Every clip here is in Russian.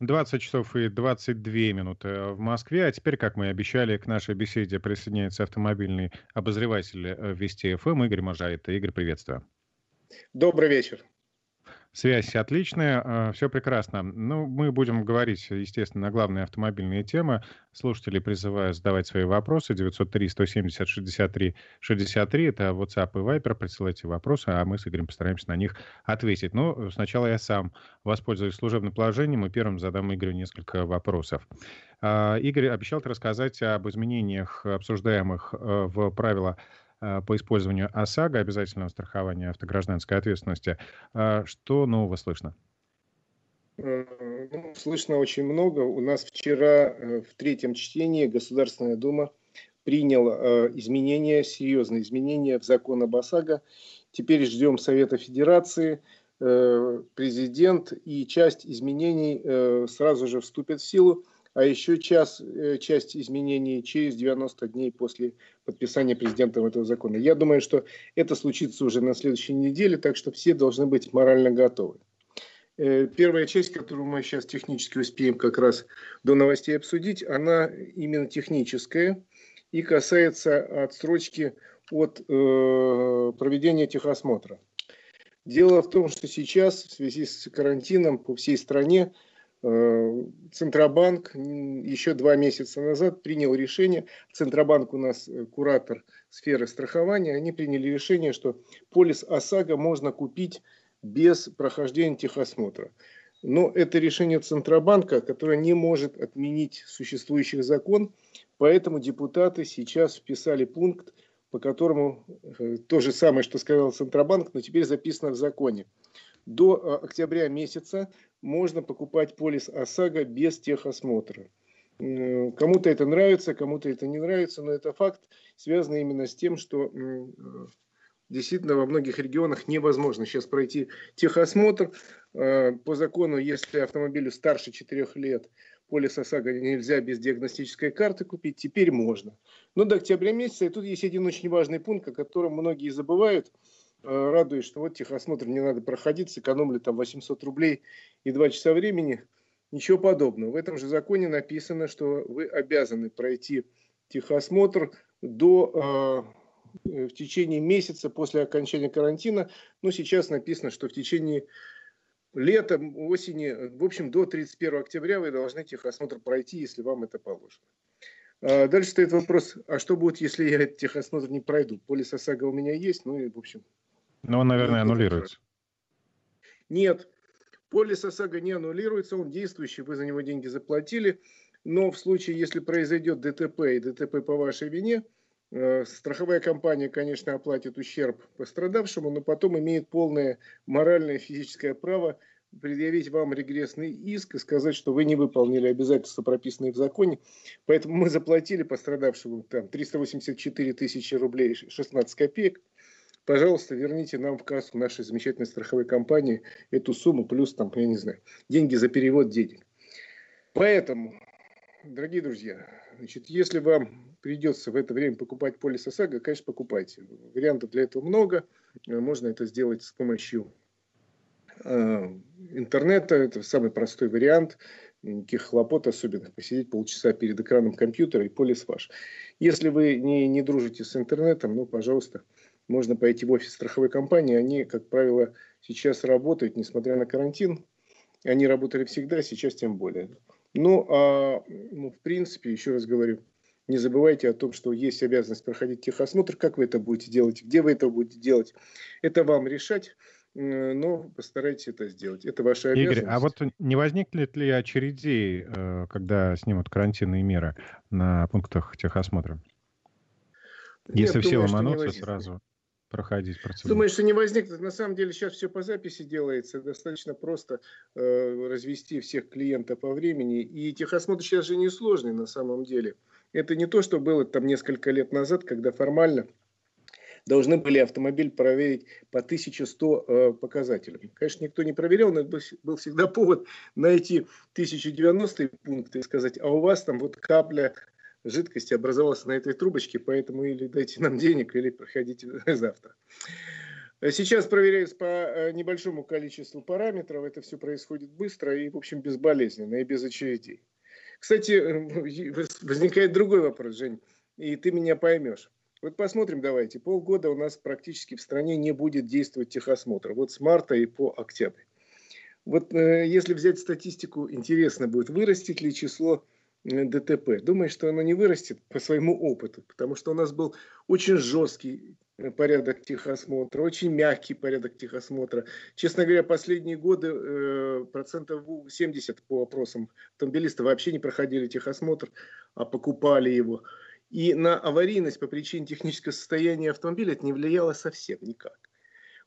20 часов и 22 минуты в Москве. А теперь, как мы и обещали, к нашей беседе присоединяется автомобильный обозреватель Вести ФМ Игорь Моржаретто. Игорь, приветствую. Добрый вечер. Связь отличная, все прекрасно. Ну, мы будем говорить, естественно, на главные автомобильные темы. Слушатели призываю задавать свои вопросы. 903-170-63-63. Это WhatsApp и Viber. Присылайте вопросы, а мы с Игорем постараемся на них ответить. Но сначала я сам воспользуюсь служебным положением и первым задам Игорю несколько вопросов. Игорь, обещал рассказать об изменениях, обсуждаемых в правила по использованию ОСАГО, обязательного страхования автогражданской ответственности. Что нового слышно? Слышно очень много. У нас вчера в третьем чтении Государственная Дума приняла изменения, серьезные изменения в закон об ОСАГО. Теперь ждем Совета Федерации, президент, и часть изменений сразу же вступит в силу. А еще часть изменений через 90 дней после подписания президентом этого закона. Я думаю, что это случится уже на следующей неделе, так что все должны быть морально готовы. Первая часть, которую мы сейчас технически успеем как раз до новостей обсудить, она именно техническая и касается отсрочки от проведения техосмотра. Дело в том, что сейчас в связи с карантином по всей стране Центробанк еще 2 месяца назад принял решение, Центробанк у нас куратор сферы страхования, они приняли решение, что полис ОСАГО можно купить без прохождения техосмотра. Но это решение Центробанка, которое не может отменить существующий закон, поэтому депутаты сейчас вписали пункт, по которому то же самое, что сказал Центробанк, но теперь записано в законе. До октября месяца можно покупать полис ОСАГО без техосмотра. Кому-то это нравится, кому-то это не нравится, но это факт, связанный именно с тем, что действительно во многих регионах невозможно сейчас пройти техосмотр. По закону, если автомобилю старше 4 лет, полис ОСАГО нельзя без диагностической карты купить, теперь можно. Но до октября месяца, и тут есть один очень важный пункт, о котором многие забывают, радуясь, что вот техосмотр не надо проходить, сэкономили там 800 рублей и 2 часа времени. Ничего подобного. В этом же законе написано, что вы обязаны пройти техосмотр в течение месяца после окончания карантина. Но сейчас написано, что в течение лета, осени, в общем, до 31 октября вы должны техосмотр пройти, если вам это положено. Дальше стоит вопрос, а что будет, если я техосмотр не пройду? Полис ОСАГО у меня есть, ну и в общем... Но он, наверное, аннулируется. Нет, полис ОСАГО не аннулируется, он действующий, вы за него деньги заплатили, но в случае, если произойдет ДТП и ДТП по вашей вине, страховая компания, конечно, оплатит ущерб пострадавшему, но потом имеет полное моральное и физическое право предъявить вам регрессный иск и сказать, что вы не выполнили обязательства, прописанные в законе. Поэтому мы заплатили пострадавшему там 384 тысячи рублей 16 копеек. Пожалуйста, верните нам в кассу нашей замечательной страховой компании эту сумму, плюс там, я не знаю, деньги за перевод денег. Поэтому, дорогие друзья, значит, если вам придется в это время покупать полис ОСАГО, конечно, покупайте. Вариантов для этого много. Можно это сделать с помощью интернета, это самый простой вариант, никаких хлопот особенных, посидеть полчаса перед экраном компьютера и полис ваш. Если вы не дружите с интернетом, ну, пожалуйста, можно пойти в офис страховой компании, они, как правило, сейчас работают, несмотря на карантин, они работали всегда, сейчас тем более. Ну, в принципе, еще раз говорю, не забывайте о том, что есть обязанность проходить техосмотр, как вы это будете делать, где вы это будете делать, это вам решать. Но постарайтесь это сделать. Это ваша обязанность. Игорь, а вот не возникнет ли очередей, когда снимут карантинные меры на пунктах техосмотра? Если все ломанутся, сразу проходить процедуру. Думаю, что не возникнет. На самом деле сейчас все по записи делается. Достаточно просто развести всех клиентов по времени. И техосмотр сейчас же не сложный на самом деле. Это не то, что было там несколько лет назад, когда формально должны были автомобиль проверить по 1100 показателям. Конечно, никто не проверял, но был всегда повод найти 1090 пункты и сказать, а у вас там вот капля жидкости образовалась на этой трубочке, поэтому или дайте нам денег, или проходите завтра. Сейчас проверяюсь по небольшому количеству параметров. Это все происходит быстро и, в общем, безболезненно и без очередей. Кстати, возникает другой вопрос, Жень, и ты меня поймешь. Вот посмотрим, давайте, полгода у нас практически в стране не будет действовать техосмотр. Вот с марта и по октябрь. Вот если взять статистику, интересно будет, вырастет ли число ДТП. Думаю, что оно не вырастет по своему опыту, потому что у нас был очень жесткий порядок техосмотра, очень мягкий порядок техосмотра. Честно говоря, последние годы процентов 70 по опросам автомобилистов вообще не проходили техосмотр, а покупали его. И на аварийность по причине технического состояния автомобиля это не влияло совсем никак.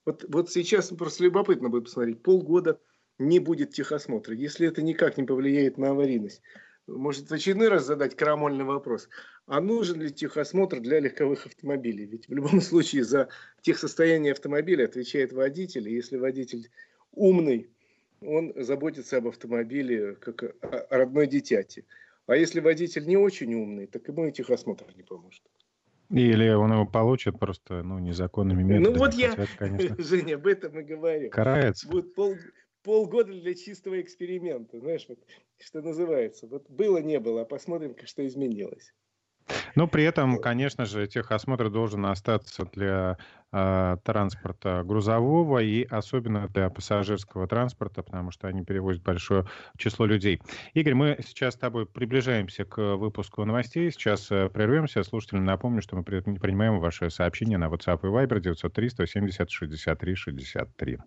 Вот сейчас просто любопытно будет посмотреть, полгода не будет техосмотра, если это никак не повлияет на аварийность. Может, в очередной раз задать крамольный вопрос. А нужен ли техосмотр для легковых автомобилей? Ведь в любом случае за техсостояние автомобиля отвечает водитель. И если водитель умный, он заботится об автомобиле как о родной детяти. А если водитель не очень умный, так ему и техосмотр не поможет. Или он его получит просто незаконными методами. Ну вот хотят, конечно. Женя, об этом и говорю. Карается. Будет полгода для чистого эксперимента, знаешь, вот, что называется. Вот было-не было, а посмотрим, что изменилось. Но при этом, конечно же, техосмотр должен остаться для транспорта грузового и особенно для пассажирского транспорта, потому что они перевозят большое число людей. Игорь, мы сейчас с тобой приближаемся к выпуску новостей. Сейчас прервемся. Слушателям напомню, что мы принимаем ваши сообщения на WhatsApp и Viber 903-170-63-63.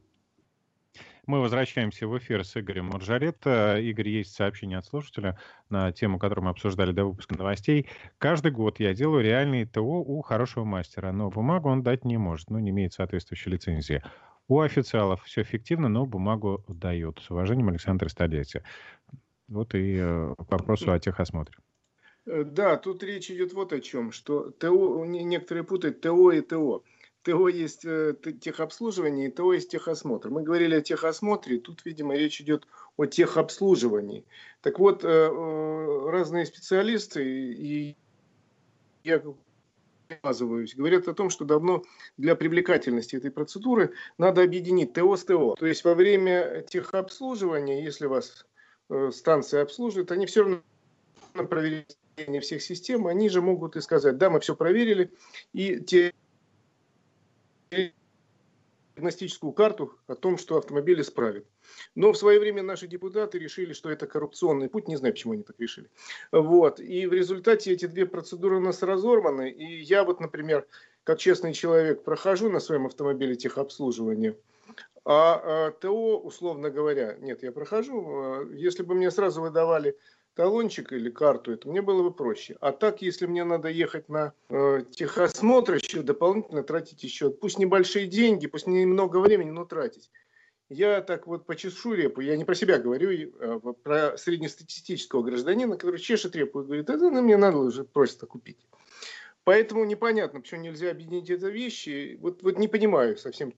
Мы возвращаемся в эфир с Игорем Моржаретто. Игорь, есть сообщение от слушателя на тему, которую мы обсуждали до выпуска новостей. «Каждый год я делаю реальные ТО у хорошего мастера, но бумагу он дать не может, не имеет соответствующей лицензии. У официалов все фиктивно, но бумагу дают. С уважением, Александр Столетия». Вот и к вопросу о техосмотре. Да, тут речь идет вот о чем, что ТО, некоторые путают ТО и ТО. ТО есть техобслуживание, и ТО есть техосмотр. Мы говорили о техосмотре, тут, видимо, речь идет о техобслуживании. Так вот, разные специалисты, и я оказываюсь, говорят о том, что давно для привлекательности этой процедуры надо объединить ТО с ТО. То есть во время техобслуживания, если вас станция обслуживает, они все равно проверяют всех систем, они же могут и сказать, да, мы все проверили, и те... диагностическую карту о том, что автомобиль исправен. Но в свое время наши депутаты решили, что это коррупционный путь. Не знаю, почему они так решили. Вот. И в результате эти две процедуры у нас разорваны. И я вот, например, как честный человек, прохожу на своем автомобиле техобслуживание. А ТО, условно говоря, нет, я прохожу. Если бы мне сразу выдавали талончик или карту, это мне было бы проще. А так, если мне надо ехать на техосмотр, еще дополнительно тратить еще, пусть небольшие деньги, пусть немного времени, но тратить. Я так вот почешу репу, я не про себя говорю, а про среднестатистического гражданина, который чешет репу и говорит, это мне надо уже просто купить. Поэтому непонятно, почему нельзя объединить эти вещи. Вот не понимаю совсем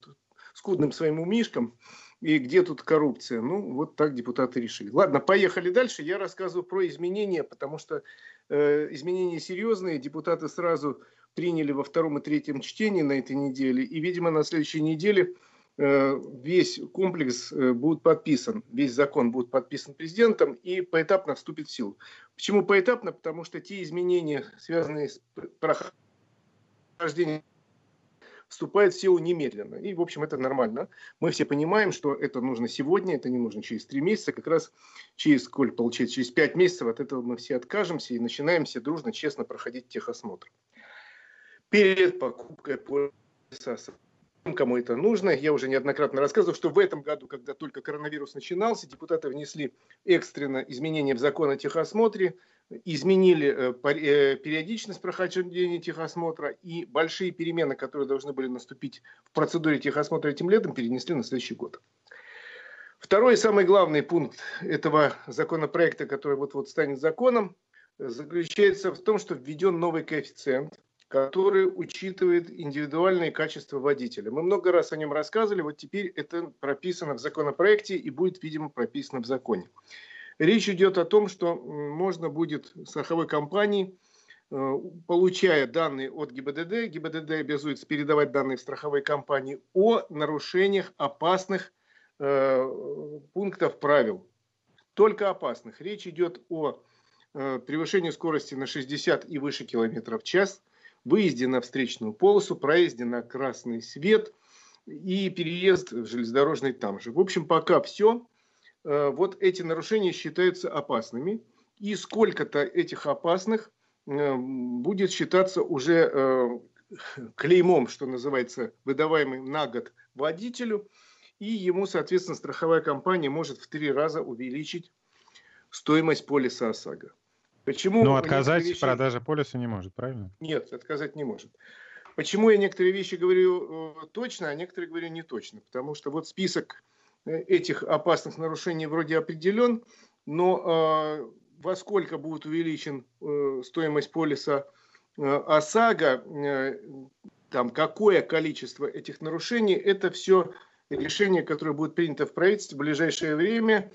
скудным своим умишком. И где тут коррупция? Вот так депутаты решили. Ладно, поехали дальше. Я рассказываю про изменения, потому что изменения серьезные. Депутаты сразу приняли во втором и третьем чтении на этой неделе. И, видимо, на следующей неделе весь комплекс будет подписан. Весь закон будет подписан президентом и поэтапно вступит в силу. Почему поэтапно? Потому что те изменения, связанные с прохождением, вступает в силу немедленно. И, в общем, это нормально. Мы все понимаем, что это нужно сегодня, это не нужно через 3 месяца. Как раз через 5 месяцев от этого мы все откажемся и начинаем все дружно, честно проходить техосмотр. Перед покупкой полиса, кому это нужно, я уже неоднократно рассказывал, что в этом году, когда только коронавирус начинался, депутаты внесли экстренно изменения в закон о техосмотре, изменили периодичность прохождения техосмотра и большие перемены, которые должны были наступить в процедуре техосмотра этим летом, перенесли на следующий год. Второй и самый главный пункт этого законопроекта, который вот-вот станет законом, заключается в том, что введен новый коэффициент, который учитывает индивидуальные качества водителя. Мы много раз о нем рассказывали, вот теперь это прописано в законопроекте и будет, видимо, прописано в законе. Речь идет о том, что можно будет страховой компании получая данные от ГИБДД, ГИБДД обязуется передавать данные страховой компании о нарушениях опасных пунктов правил. Только опасных. Речь идет о превышении скорости на 60 и выше километров в час, выезде на встречную полосу, проезде на красный свет и переезд в железнодорожный там же. В общем, пока все. Вот эти нарушения считаются опасными. И сколько-то этих опасных будет считаться уже клеймом, что называется, выдаваемым на год водителю. И ему, соответственно, страховая компания может в 3 раза увеличить стоимость полиса ОСАГО. Почему? Но отказать в продаже полиса не может, правильно? Нет, отказать не может. Почему я некоторые вещи говорю точно, а некоторые говорю не точно? Потому что вот список этих опасных нарушений вроде определен, но во сколько будет увеличен стоимость полиса ОСАГО, там какое количество этих нарушений, это все решение, которое будет принято в правительстве в ближайшее время,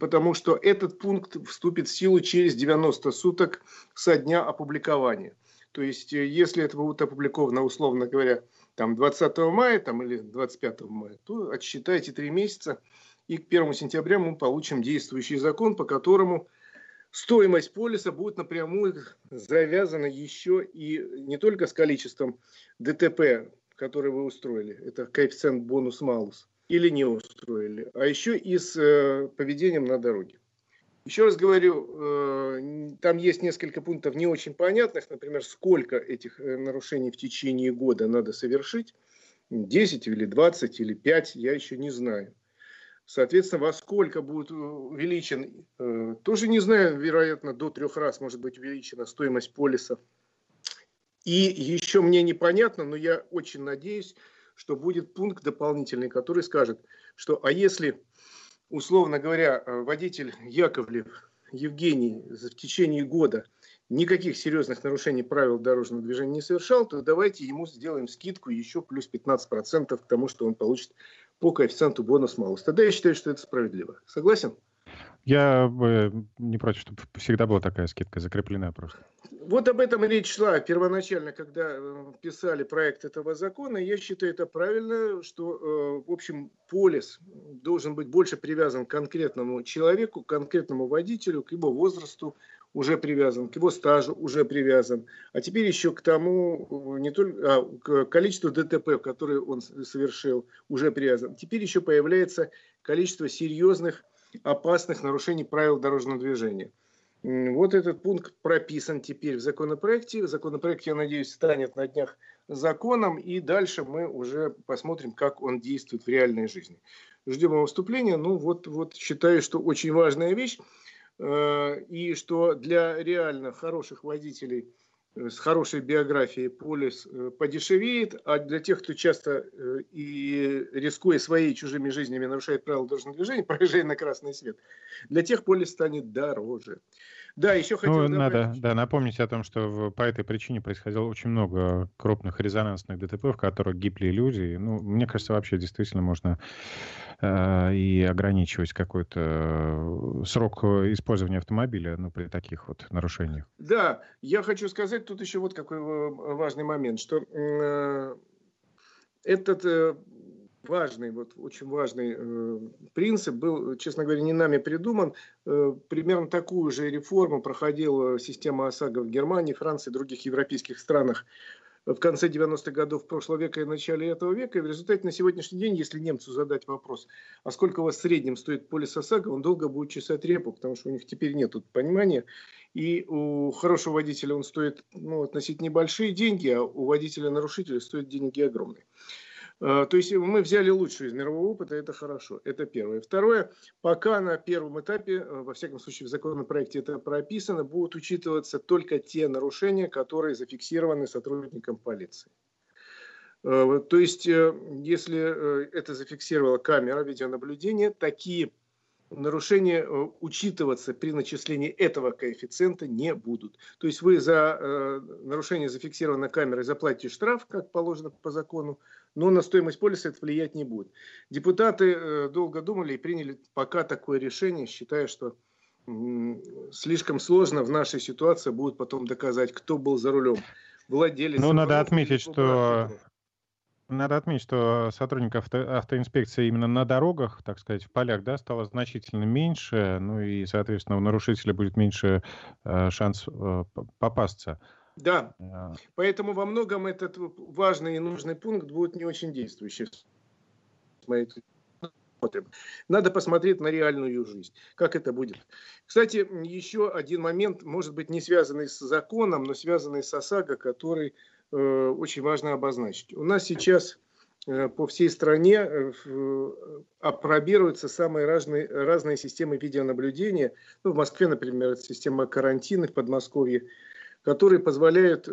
потому что этот пункт вступит в силу через 90 суток со дня опубликования. То есть, если это будет опубликовано, условно говоря, там 20 мая там, или 25 мая, то отсчитайте 3 месяца, и к 1 сентября мы получим действующий закон, по которому стоимость полиса будет напрямую завязана еще и не только с количеством ДТП, который вы устроили, это коэффициент бонус-малус, или не устроили, а еще и с поведением на дороге. Еще раз говорю, там есть несколько пунктов не очень понятных, например, сколько этих нарушений в течение года надо совершить, 10 или 20 или 5, я еще не знаю. Соответственно, во сколько будет увеличен, тоже не знаю, вероятно, до 3 раз может быть увеличена стоимость полиса. И еще мне непонятно, но я очень надеюсь, что будет пункт дополнительный, который скажет, что а если, условно говоря, водитель Яковлев Евгений в течение года никаких серьезных нарушений правил дорожного движения не совершал, то давайте ему сделаем скидку еще плюс 15% к тому, что он получит по коэффициенту бонус-малус. Тогда я считаю, что это справедливо. Согласен? Я не против, чтобы всегда была такая скидка закреплена просто. Вот об этом речь шла первоначально, когда писали проект этого закона. Я считаю это правильно, что, в общем, полис должен быть больше привязан к конкретному человеку, к конкретному водителю, к его возрасту уже привязан, к его стажу уже привязан. А теперь еще к тому, не только, к количеству ДТП, которые он совершил, уже привязан. Теперь еще появляется количество серьезных опасных нарушений правил дорожного движения. Вот этот пункт прописан теперь в законопроекте. Законопроект, я надеюсь, станет на днях законом, и дальше мы уже посмотрим, как он действует в реальной жизни. Ждем его вступления. Ну вот считаю, что очень важная вещь, и что для реально хороших водителей с хорошей биографией полис подешевеет, а для тех, кто часто и рискуя своей и чужими жизнями нарушает правила дорожного движения, проезжая на красный свет, для тех полис станет дороже. Да, еще хотел добавить. Надо напомнить о том, что по этой причине происходило очень много крупных резонансных ДТП, в которых гибли люди. Ну, мне кажется, вообще действительно можно и ограничивать какой-то срок использования автомобиля, ну, при таких вот нарушениях. Да, я хочу сказать тут еще вот какой важный момент, что этот важный, вот очень важный принцип был, честно говоря, не нами придуман. Примерно такую же реформу проходила система ОСАГО в Германии, Франции и других европейских странах в конце 90-х годов прошлого века и начале этого века. И в результате на сегодняшний день, если немцу задать вопрос, а сколько у вас в среднем стоит полис ОСАГО, он долго будет чесать репу, потому что у них теперь нет понимания. И у хорошего водителя он стоит относительно небольшие деньги, а у водителя-нарушителя стоят деньги огромные. То есть мы взяли лучшее из мирового опыта, это хорошо, это первое. Второе, пока на первом этапе, во всяком случае в законопроекте это прописано, будут учитываться только те нарушения, которые зафиксированы сотрудником полиции. То есть если это зафиксировала камера видеонаблюдения, такие нарушения учитываться при начислении этого коэффициента не будут. То есть вы за нарушение зафиксировано камерой заплатите штраф, как положено по закону, но на стоимость полиса это влиять не будет. Депутаты долго думали и приняли пока такое решение, считая, что слишком сложно в нашей ситуации будет потом доказать, кто был за рулем. Владелец... Ну, надо отметить, что сотрудников автоинспекции именно на дорогах, так сказать, в полях, да, стало значительно меньше, ну и, соответственно, у нарушителя будет меньше шанс попасться. Да, поэтому во многом этот важный и нужный пункт будет не очень действующий. Надо посмотреть на реальную жизнь, как это будет. Кстати, еще один момент, может быть, не связанный с законом, но связанный с ОСАГО, который очень важно обозначить. У нас сейчас по всей стране апробируются самые разные системы видеонаблюдения. Ну, в Москве, например, это система карантина, в Подмосковье, которые позволяют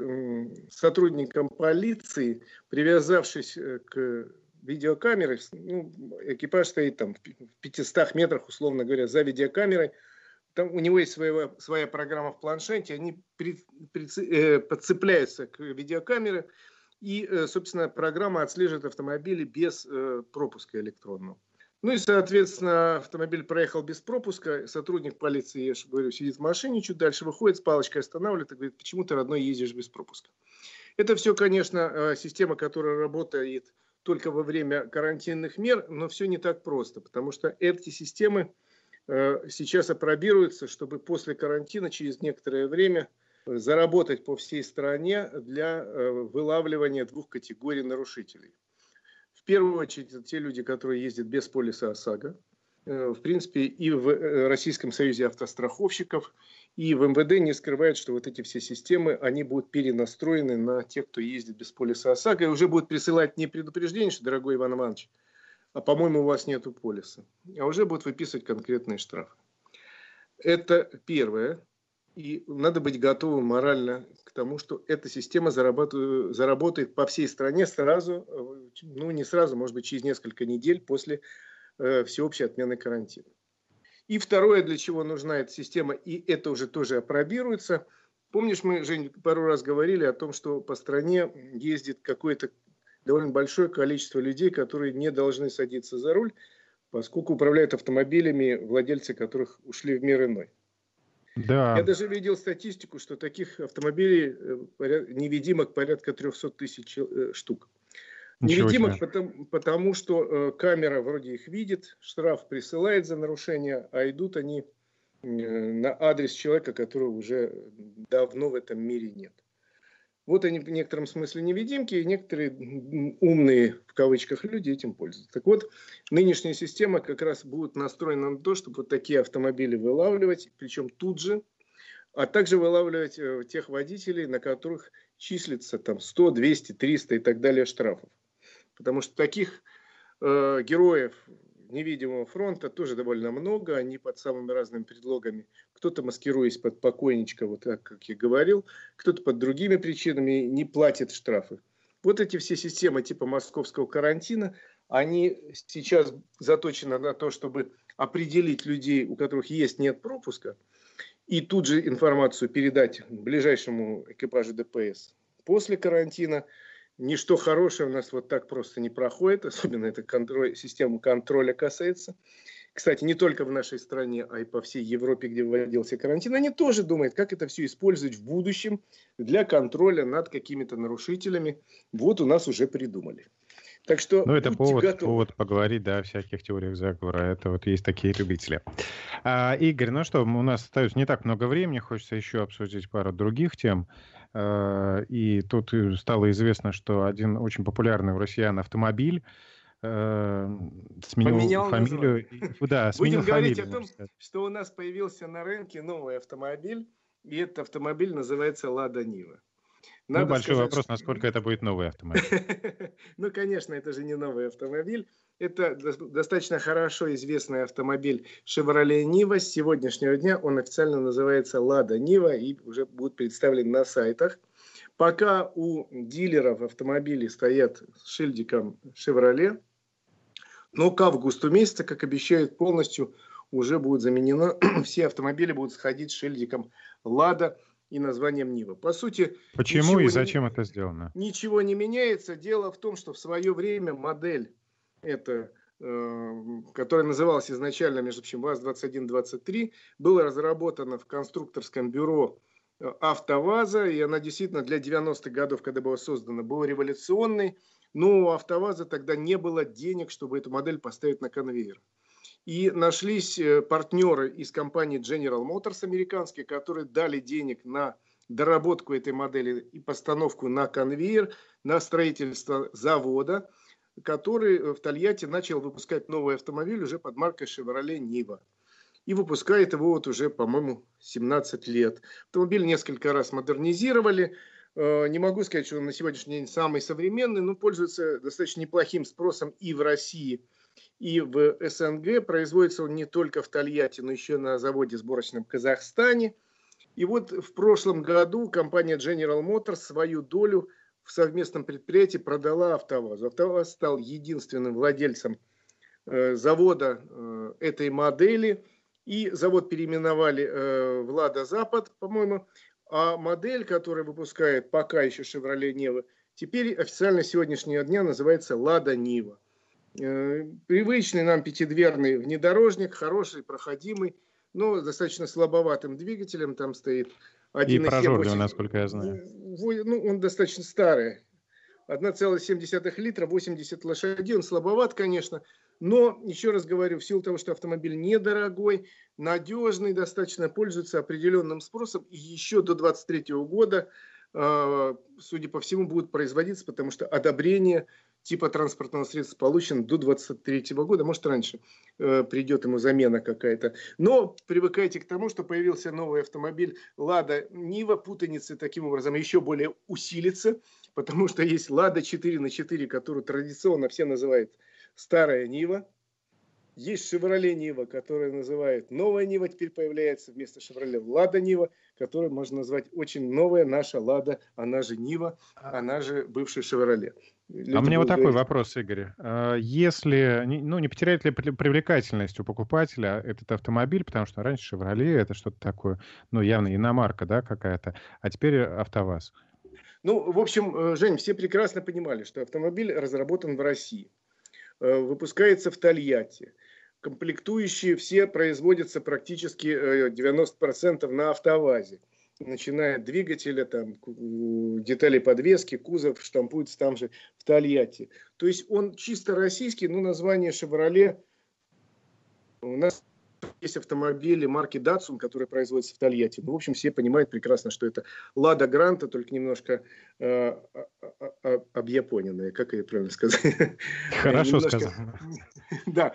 сотрудникам полиции, привязавшись к видеокамеры, ну, экипаж стоит там в 500 метрах, условно говоря, за видеокамерой. Там у него есть своя программа в планшете, они подцепляются к видеокамере, и, собственно, программа отслеживает автомобили без пропуска электронного. Ну и, соответственно, автомобиль проехал без пропуска, сотрудник полиции, я же говорю, сидит в машине, чуть дальше выходит, с палочкой останавливает и говорит: почему ты, родной, ездишь без пропуска? Это все, конечно, система, которая работает только во время карантинных мер, но все не так просто, потому что эти системы сейчас апробируются, чтобы после карантина через некоторое время заработать по всей стране для вылавливания двух категорий нарушителей. В первую очередь те люди, которые ездят без полиса ОСАГО, в принципе, и в Российском союзе автостраховщиков, и в МВД не скрывают, что вот эти все системы, они будут перенастроены на тех, кто ездит без полиса ОСАГО, и уже будут присылать не предупреждение, что, дорогой Иван Иванович, а, по-моему, у вас нету полиса, а уже будут выписывать конкретные штрафы. Это первое. И надо быть готовым морально к тому, что эта система заработает по всей стране сразу, ну не сразу, может быть, через несколько недель после всеобщей отмены карантина. И второе, для чего нужна эта система, и это уже тоже апробируется. Помнишь, мы, Жень, пару раз говорили о том, что по стране ездит какое-то довольно большое количество людей, которые не должны садиться за руль, поскольку управляют автомобилями, владельцы которых ушли в мир иной. Да. Я даже видел статистику, что таких автомобилей невидимок порядка 300 тысяч штук. Невидимых, потому что камера вроде их видит, штраф присылает за нарушение, а идут они на адрес человека, которого уже давно в этом мире нет. Вот они в некотором смысле невидимки, и некоторые умные, в кавычках, люди этим пользуются. Так вот, нынешняя система как раз будет настроена на то, чтобы вот такие автомобили вылавливать, причем тут же, а также вылавливать тех водителей, на которых числится там 100, 200, 300 и так далее штрафов. Потому что таких героев невидимого фронта тоже довольно много. Они под самыми разными предлогами. Кто-то, маскируясь под покойничка, вот так, как я говорил. Кто-то под другими причинами не платит штрафы. Вот эти все системы типа московского карантина, они сейчас заточены на то, чтобы определить людей, у которых есть нет пропуска, и тут же информацию передать ближайшему экипажу ДПС после карантина. Ничто хорошее у нас вот так просто не проходит, особенно это система контроля касается. Кстати, не только в нашей стране, а и по всей Европе, где вводился карантин, они тоже думают, как это все использовать в будущем для контроля над какими-то нарушителями. Вот у нас уже придумали. Так что, ну, это повод поговорить, да, о всяких теориях заговора. Это вот есть такие любители. Игорь, ну что, у нас остается не так много времени, хочется еще обсудить пару других тем. И тут стало известно, что один очень популярный у россиян автомобиль сменил фамилию. Да, сменил. Будем говорить о том, что у нас появился на рынке новый автомобиль, и этот автомобиль называется «Лада Нива». Ну, большой вопрос, насколько это будет новый автомобиль. Ну, конечно, это же не новый автомобиль. Это достаточно хорошо известный автомобиль Chevrolet Niva. С сегодняшнего дня он официально называется Lada Niva и уже будет представлен на сайтах. Пока у дилеров автомобили стоят с шильдиком Chevrolet, но к августу месяца, как обещают, полностью уже будет заменено. Все автомобили будут сходить с шильдиком Lada и названием Нива. По сути, почему и зачем это сделано? Ничего не меняется. Дело в том, что в свое время модель эта которая называлась изначально, между прочим, ВАЗ-2123, была разработана в конструкторском бюро АвтоВАЗа, и она действительно для 90-х годов, когда была создана, была революционной, но у АвтоВАЗа тогда не было денег, чтобы эту модель поставить на конвейер. И нашлись партнеры из компании General Motors американские, которые дали денег на доработку этой модели и постановку на конвейер, на строительство завода, который в Тольятти начал выпускать новый автомобиль уже под маркой Chevrolet Niva. И выпускает его вот уже, по-моему, 17 лет. Автомобиль несколько раз модернизировали. Не могу сказать, что он на сегодняшний день самый современный, но пользуется достаточно неплохим спросом и в России, и в СНГ. Производится он не только в Тольятти, но еще на заводе сборочном в Казахстане. И вот в прошлом году компания General Motors свою долю в совместном предприятии продала АвтоВАЗу. АвтоВАЗ стал единственным владельцем завода этой модели. И завод переименовали в Лада Запад, по-моему. А модель, которую выпускает пока еще Chevrolet Niva, теперь официально с сегодняшнего дня называется Лада Нива. Привычный нам пятидверный внедорожник, хороший, проходимый, но достаточно слабоватым двигателем там стоит. 1,7. И прожорливый, насколько я знаю. Ну, он достаточно старый. 1,7 литра, 80 лошадей. Он слабоват, конечно. Но, еще раз говорю, в силу того, что автомобиль недорогой, надежный, достаточно пользуется определенным спросом. И еще до 2023 года, судя по всему, будет производиться, потому что одобрение типа транспортного средства получено до 2023 года. Может, раньше придет ему замена какая-то. Но привыкайте к тому, что появился новый автомобиль Лада Нива. Путаница таким образом еще более усилится, потому что есть Лада 4х4, которую традиционно все называют старая Нива. Есть Chevrolet Нива, которую называют новая Нива. Теперь появляется вместо Chevrolet Лада Нива, которую можно назвать очень новая наша Лада, она же Нива, она же бывший Chevrolet. А мне вот такой вопрос, Игорь. Если, ну, не потеряет ли привлекательность у покупателя этот автомобиль, потому что раньше Chevrolet это что-то такое, ну, явно иномарка, да, какая-то, а теперь АвтоВАЗ. Ну, в общем, Жень, все прекрасно понимали, что автомобиль разработан в России, выпускается в Тольятти. Комплектующие все производятся практически 90% на АвтоВАЗе. Начиная от двигателя, там, детали подвески, кузов штампуется там же в Тольятти. То есть он чисто российский, но название «Chevrolet». У нас есть автомобили марки «Датсун», которые производятся в Тольятти. Ну, в общем, все понимают прекрасно, что это «Лада Гранта», только немножко объяпоненная, как ее правильно сказать? Хорошо сказано. Да,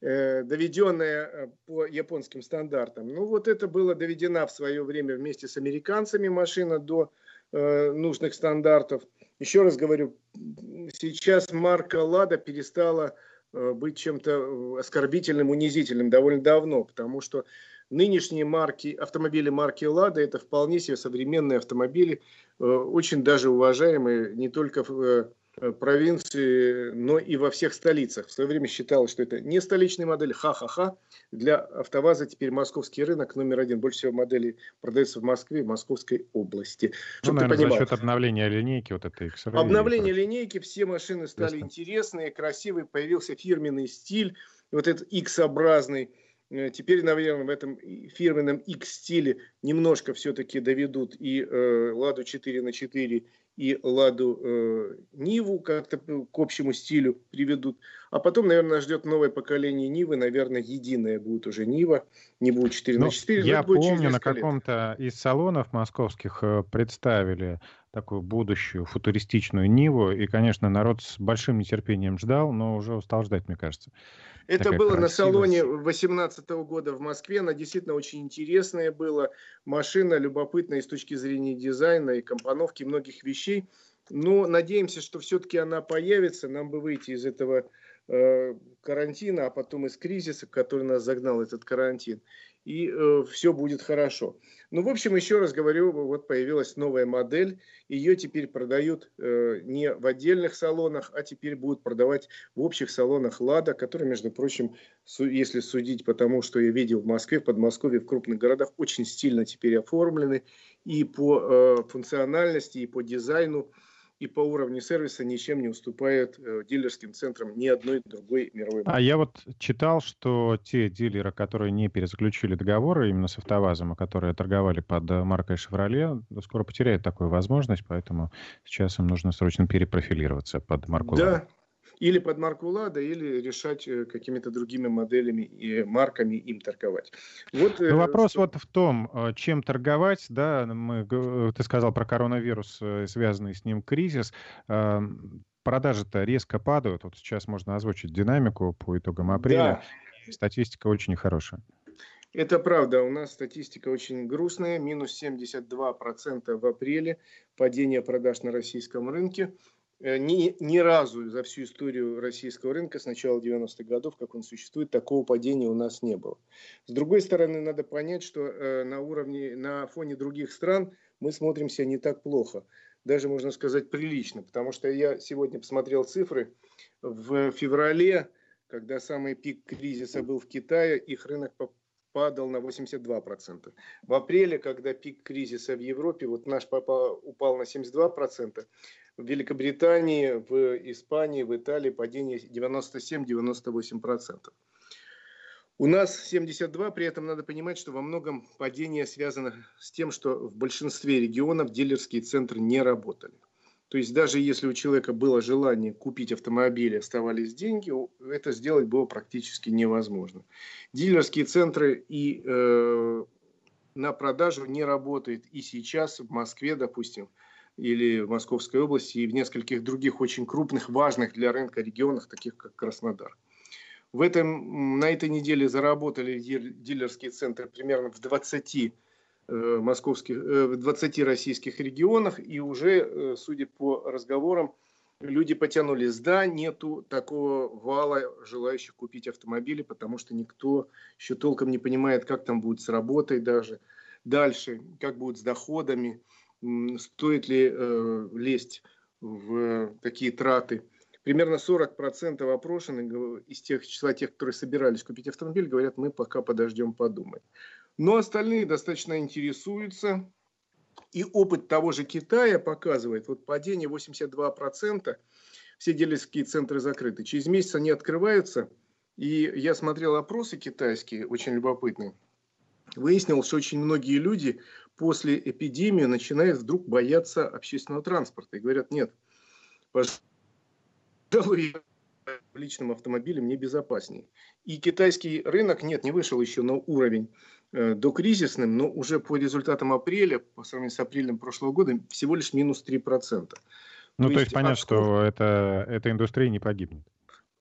доведенная по японским стандартам. Ну, вот это было доведена в свое время вместе с американцами машина до нужных стандартов. Еще раз говорю, сейчас марка «Лада» перестала быть чем-то оскорбительным, унизительным довольно давно, потому что нынешние марки, автомобили марки «Лада» — это вполне себе современные автомобили, очень даже уважаемые не только в провинции, но и во всех столицах. В свое время считалось, что это не столичная модель, ха-ха-ха. Для АвтоВАЗа теперь московский рынок №1. Больше всего моделей продается в Москве и Московской области. Ну, наверное, за счет обновления линейки вот этой X-Ray. Обновление линейки, все машины стали интересные, красивые, появился фирменный стиль, вот этот X-образный. Теперь, наверное, в этом фирменном X-стиле немножко все-таки доведут и Ладу 4х4, и Ладу Ниву как-то к общему стилю приведут. А потом, наверное, ждет новое поколение Нивы. Наверное, единая будет уже Нива. Не будет 4х4. Я помню, на каком-то из салонов московских представили такую будущую футуристичную Ниву. И, конечно, народ с большим нетерпением ждал, но уже устал ждать, мне кажется. Это такая было красивая. На салоне 2018 года в Москве. Она действительно очень интересная была. Машина любопытная и с точки зрения дизайна и компоновки многих вещей. Но надеемся, что все-таки она появится. Нам бы выйти из этого карантина, а потом из кризиса, который нас загнал этот карантин. И все будет хорошо. Ну, в общем, еще раз говорю, вот появилась новая модель. Ее теперь продают не в отдельных салонах, а теперь будут продавать в общих салонах «Лада», которые, между прочим, если судить по тому, что я видел в Москве, в Подмосковье, в крупных городах, очень стильно теперь оформлены и по функциональности, и по дизайну. и по уровню сервиса ничем не уступает дилерским центрам ни одной другой мировой марки. А я вот читал, что те дилеры, которые не перезаключили договоры именно с АвтоВАЗом, и которые торговали под маркой Chevrolet, скоро потеряют такую возможность, поэтому сейчас им нужно срочно перепрофилироваться под марку Лада. Да, или под марку Лада, или решать какими-то другими моделями и марками им торговать. Вот, вопрос что... вот в том, чем торговать. Да, ты сказал про коронавирус, связанный с ним кризис. Продажи-то резко падают. Вот сейчас можно озвучить динамику по итогам апреля. Да. Статистика очень нехорошая. Это правда. У нас статистика очень грустная. Минус 72% в апреле падение продаж на российском рынке. Ни разу за всю историю российского рынка с начала 90-х годов, как он существует, такого падения у нас не было. С другой стороны, надо понять, что на фоне других стран мы смотримся не так плохо. Даже, можно сказать, прилично. Потому что я сегодня посмотрел цифры. В феврале, когда самый пик кризиса был в Китае, их рынок падал на 82%. В апреле, когда пик кризиса в Европе, вот наш упал на 72%. В Великобритании, в Испании, в Италии падение 97-98%. У нас 72%, при этом надо понимать, что во многом падение связано с тем, что в большинстве регионов дилерские центры не работали. То есть даже если у человека было желание купить автомобиль, оставались деньги, это сделать было практически невозможно. Дилерские центры и на продажу не работают и сейчас в Москве, допустим, или в Московской области, и в нескольких других очень крупных, важных для рынка регионах, таких как Краснодар. На этой неделе заработали дилерские центры примерно в 20 российских регионах, и уже, судя по разговорам, люди потянулись. Да, нету такого вала желающих купить автомобили, потому что никто еще толком не понимает, как там будет с работой даже, дальше, как будет с доходами, стоит ли лезть в такие траты. Примерно 40% опрошенных из числа тех, которые собирались купить автомобиль, говорят, мы пока подождем, подумаем. Но остальные достаточно интересуются. И опыт того же Китая показывает, вот падение 82%, все дилерские центры закрыты. Через месяц они открываются. И я смотрел опросы китайские, очень любопытные. Выяснилось, что очень многие люди после эпидемии начинают вдруг бояться общественного транспорта. И говорят, нет, пожалуй, в личном автомобиле мне безопаснее. И китайский рынок, нет, не вышел еще на уровень докризисным, но уже по результатам апреля, по сравнению с апрелем прошлого года, всего лишь минус 3%. Ну, то есть понятно, что эта индустрия не погибнет.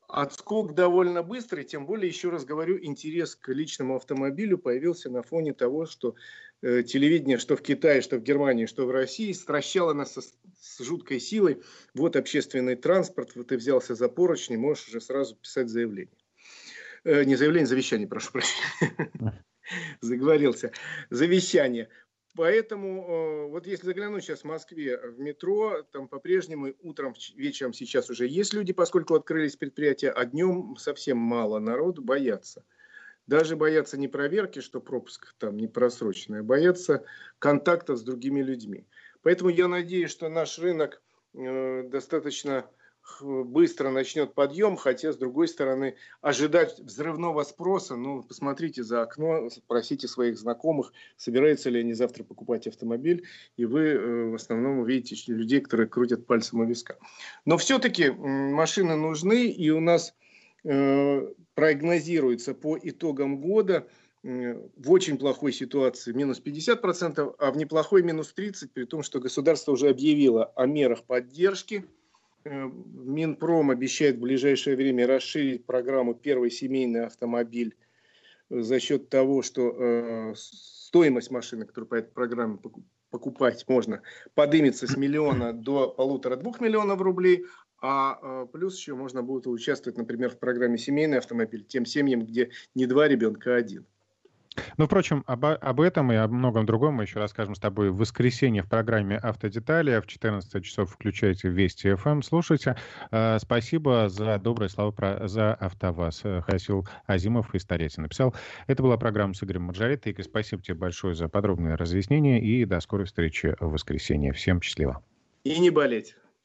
Отскок довольно быстрый, тем более, еще раз говорю, интерес к личному автомобилю появился на фоне того, что телевидение, что в Китае, что в Германии, что в России, стращало нас с жуткой силой. Вот общественный транспорт, вот ты взялся за поручни, можешь уже сразу писать заявление. Завещание, прошу прощения. Заговорился. Завещание. Поэтому, вот если заглянуть сейчас в Москве в метро, там по-прежнему утром, вечером сейчас уже есть люди, поскольку открылись предприятия, а днем совсем мало народу, боятся. Даже боятся не проверки, что пропуск там не просроченный, а боятся контактов с другими людьми. Поэтому я надеюсь, что наш рынок достаточно быстро начнет подъем, хотя, с другой стороны, ожидать взрывного спроса, посмотрите за окно, спросите своих знакомых, собираются ли они завтра покупать автомобиль, и вы в основном увидите людей, которые крутят пальцем у виска. Но все-таки машины нужны, и у нас прогнозируется по итогам года в очень плохой ситуации минус 50%, а в неплохой минус 30%, при том, что государство уже объявило о мерах поддержки. Минпром обещает в ближайшее время расширить программу «Первый семейный автомобиль» за счет того, что стоимость машины, которую по этой программе покупать можно, поднимется с 1 миллиона до 1,5-2 миллионов рублей, а плюс еще можно будет участвовать, например, в программе «Семейный автомобиль» тем семьям, где не 2 ребенка, а 1. Ну, впрочем, об этом и о многом другом мы еще расскажем с тобой в воскресенье в программе «Автодетали». В 14 часов включайте Вести ФМ, слушайте. Спасибо за добрые слова за АвтоВАЗ. Хасил Азимов из Таряси написал. Это была программа с Игорем Моржаретто. Игорь, спасибо тебе большое за подробное разъяснение. И до скорой встречи в воскресенье. Всем счастливо. И не болеть.